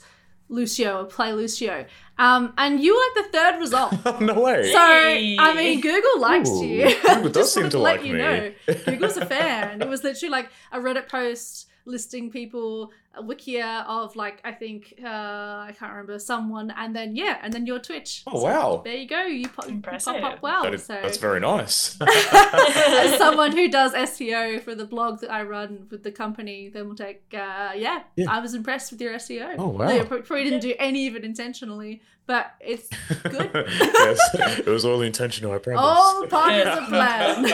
Lucio or play Lucio, um, and you were like the third result. No way. So I mean, Google likes Ooh, you. Google does seem to like you me. Know. Google's a fan. It was literally like a Reddit post listing people, a wikia of like I think uh, I can't remember someone, and then yeah, and then your Twitch. Oh so, wow! There you go. You pop, you pop up well. That is, so. That's very nice. As someone who does S E O for the blog that I run with the company Thermaltake, uh, yeah, yeah, I was impressed with your S E O. Oh wow! You probably didn't do any of it intentionally, but it's good. Yes, it was all intentional. I promise. All part yeah.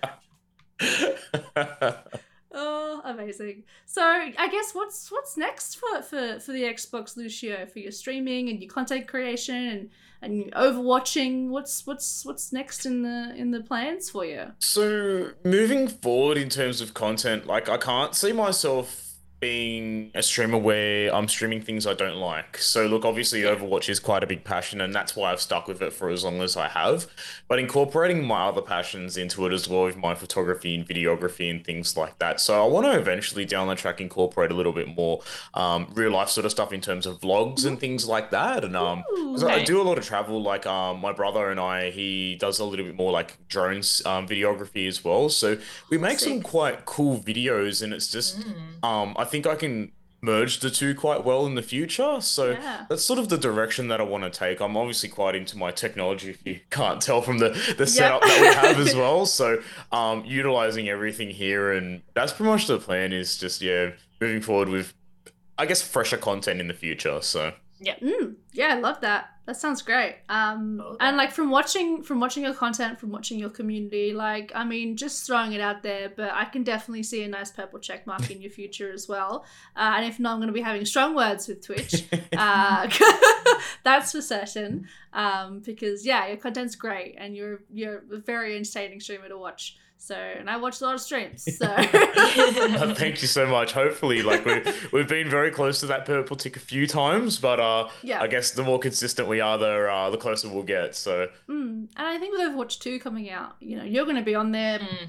of the plan. Oh, amazing. So I guess what's what's next for, for, for the Xbox Lucio, for your streaming and your content creation and, and your overwatching? What's what's what's next in the in the plans for you? So moving forward in terms of content, like I can't see myself being a streamer where I'm streaming things I don't like. So look, obviously yeah. Overwatch is quite a big passion, and that's why I've stuck with it for as long as I have, but incorporating my other passions into it as well, with my photography and videography and things like that. So I want to eventually down the track incorporate a little bit more um real life sort of stuff in terms of vlogs and things like that. And um Ooh, okay. I do a lot of travel, like um my brother and I, he does a little bit more like drones um videography as well, so we make Sick. Some quite cool videos, and it's just mm. um I I think I can merge the two quite well in the future. So yeah. that's sort of the direction that I want to take. I'm obviously quite into my technology, if you can't tell from the, the yep. setup that we have as well. So um, utilizing everything here, and that's pretty much the plan, is just, yeah, moving forward with, I guess, fresher content in the future. So yeah. Mm, yeah, I love that. That sounds great. Um, okay. And like from watching, from watching your content, from watching your community, like, I mean, just throwing it out there, but I can definitely see a nice purple check mark in your future as well. Uh, and if not, I'm going to be having strong words with Twitch. Uh, that's for certain. Um, because yeah, your content's great, and you're, you're a very entertaining streamer to watch. So, and I watch a lot of streams, so. Oh, thank you so much. Hopefully, like, we've, we've been very close to that purple tick a few times, but uh, yeah. I guess the more consistent we are, the, uh, the closer we'll get, so. Mm. And I think with Overwatch two coming out, you know, you're going to be on there mm.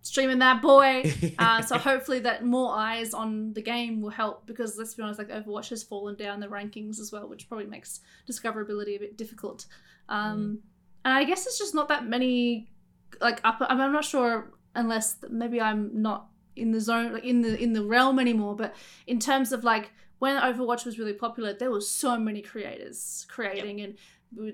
streaming that boy. Uh, so hopefully that more eyes on the game will help, because let's be honest, like, Overwatch has fallen down the rankings as well, which probably makes discoverability a bit difficult. Um, mm. And I guess it's just not that many... like up, I mean, I'm not sure, unless maybe I'm not in the zone, like in the in the realm anymore, but in terms of like when Overwatch was really popular, there were so many creators creating yep. and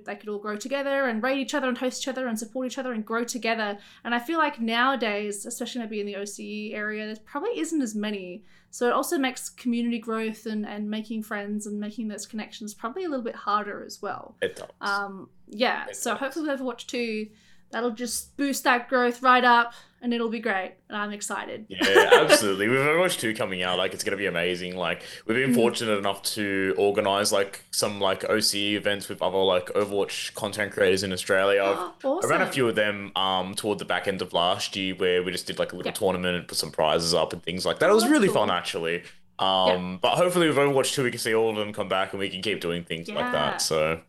they could all grow together and raid each other and host each other and support each other and grow together. And I feel like nowadays, especially maybe in the O C E area, there probably isn't as many. So it also makes community growth and, and making friends and making those connections probably a little bit harder as well. It does. Um, yeah, it so does. Hopefully with Overwatch two, that'll just boost that growth right up, and it'll be great. And I'm excited. Yeah, absolutely. With Overwatch two coming out, like, it's going to be amazing. Like, we've been mm. fortunate enough to organize like some like O C E events with other like Overwatch content creators in Australia. Oh, awesome. I ran a few of them um, toward the back end of last year, where we just did like a little yeah. tournament and put some prizes up and things like that. Oh, it was really cool. fun, actually. Um, yeah. But hopefully with Overwatch two, we can see all of them come back, and we can keep doing things yeah. like that. So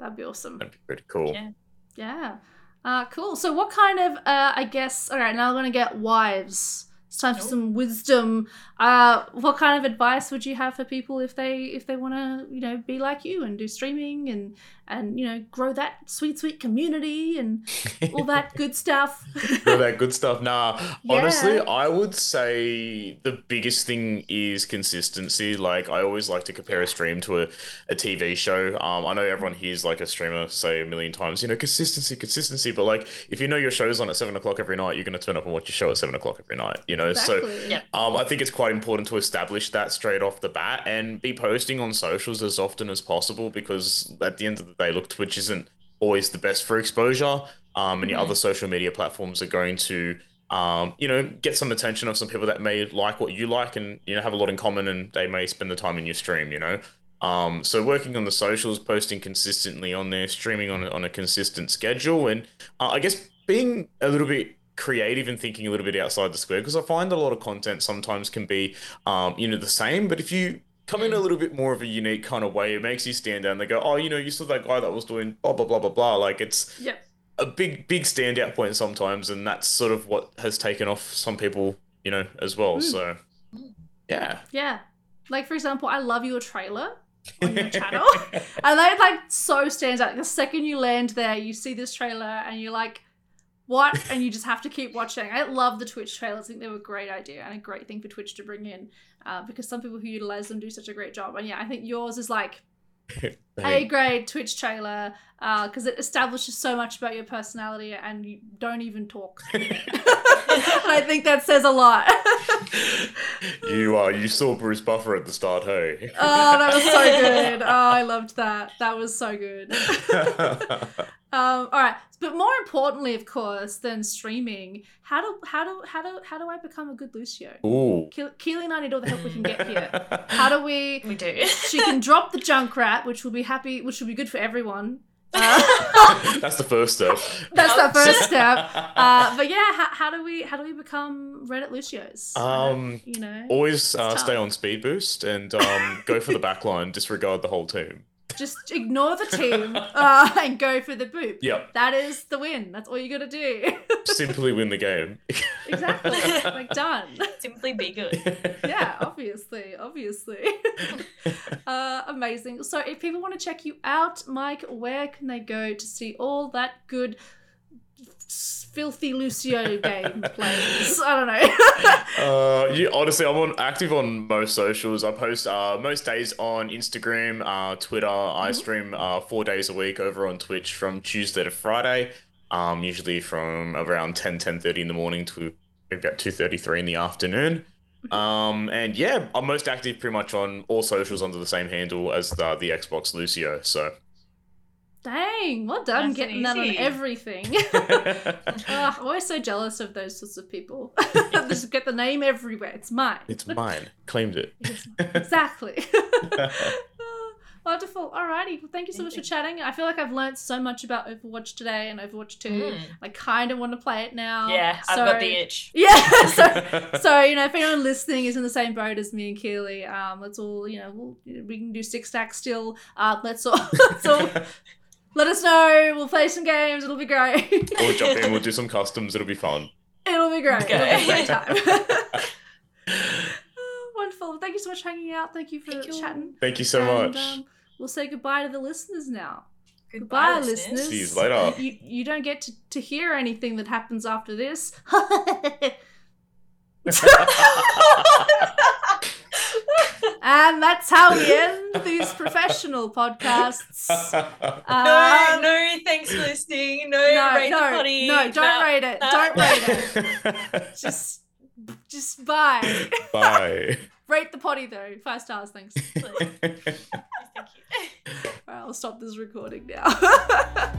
that'd be awesome. That'd be pretty cool. Yeah. Yeah. Uh, cool. So what kind of, uh, I guess, all right, now I'm going to get wives. It's time for oh. some wisdom. Uh, what kind of advice would you have for people if they if they want to, you know, be like you and do streaming and and, you know, grow that sweet, sweet community and all that good stuff. Grow that good stuff. Nah, yeah. Honestly, I would say the biggest thing is consistency. Like, I always like to compare a stream to a, a T V show. Um, I know everyone hears, like, a streamer say a million times, you know, consistency, consistency. But, like, if you know your show's on at seven o'clock every night, you're going to turn up and watch your show at seven o'clock every night, you know? Exactly. So yeah. um, I think it's quite important to establish that straight off the bat and be posting on socials as often as possible, because at the end of the day, look, Twitch isn't always the best for exposure, um, and your mm-hmm. other social media platforms are going to, um, you know, get some attention of some people that may like what you like and, you know, have a lot in common, and they may spend the time in your stream, you know. Um, so working on the socials, posting consistently on there, streaming on, on a consistent schedule, and uh, I guess being a little bit creative and thinking a little bit outside the square, because I find that a lot of content sometimes can be, um, you know, the same, but if you come in a little bit more of a unique kind of way, it makes you stand out and they go, oh, you know, you saw that guy that was doing blah, blah, blah, blah, blah. Like, it's yeah. a big, big standout point sometimes. And that's sort of what has taken off some people, you know, as well. Mm. So, yeah. Yeah. Like, for example, I love your trailer on your channel. And that, like, so stands out. Like, the second you land there, you see this trailer and you're like, what? And you just have to keep watching. I love the Twitch trailers. I think they were a great idea and a great thing for Twitch to bring in, uh, because some people who utilize them do such a great job. And yeah, I think yours is like A-grade Twitch trailer, because uh, it establishes so much about your personality and you don't even talk. And I think that says a lot. You uh, you saw Bruce Buffer at the start, hey? Oh, that was so good. Oh, I loved that. That was so good. Um, all right, but more importantly, of course, than streaming, how do how do how do how do I become a good Lucio? Ooh, Ke- Keely and I need all the help we can get here. How do we? We do. She can drop the Junkrat, which will be happy, which will be good for everyone. Uh, that's the first step. That's the first step. Uh, but yeah, how, how do we how do we become Reddit Lucios? Um, you know, always uh, stay on speed boost and um, go for the backline. Disregard the whole team. Just ignore the team uh, and go for the boop. Yep. That is the win. That's all you got to do. Simply win the game. Exactly. Like, done. Simply be good. Yeah, obviously. Obviously. uh, amazing. So if people want to check you out, Mike, where can they go to see all that good filthy Lucio game plays? I don't know. uh, you, honestly, I'm on, active on most socials. I post uh, most days on Instagram, uh, Twitter. I stream uh, four days a week over on Twitch from Tuesday to Friday, um, usually from around ten, ten thirty in the morning to about two thirty-three in the afternoon. Um, and yeah, I'm most active pretty much on all socials under the same handle as the, the Xbox Lucio, so... Dang, well done. That's getting easy. That on everything. Oh, I'm always so jealous of those sorts of people. Just get the name everywhere. It's mine. It's mine. Claimed it. It's mine. Exactly. Oh, wonderful. Alrighty. Well, thank you so much for chatting. I feel like I've learned so much about Overwatch today and Overwatch two. Mm. I kind of want to play it now. Yeah, so, I've got the itch. Yeah. So, so, you know, if anyone listening is in the same boat as me and Keely, um, let's all, you know, we'll, we can do six stacks still. Uh, let's all... Let's all let us know. We'll play some games. It'll be great. We'll jump in. We'll do some customs. It'll be fun. It'll be great. Okay. It'll be a great time. Oh, wonderful. Thank you so much for hanging out. Thank you for Thank chatting. You. Thank you so and, much. Um, we'll say goodbye to the listeners now. Goodbye, goodbye listeners. See you later. You, you don't get to, to hear anything that happens after this. And that's how we end these professional podcasts. Um, no, no, thanks for listening. No, no rate no, the potty. No, don't no, rate it. No. Don't rate it. Just, just bye. Bye. Rate the potty though. Five stars, thanks. Thank you. All right, I'll stop this recording now.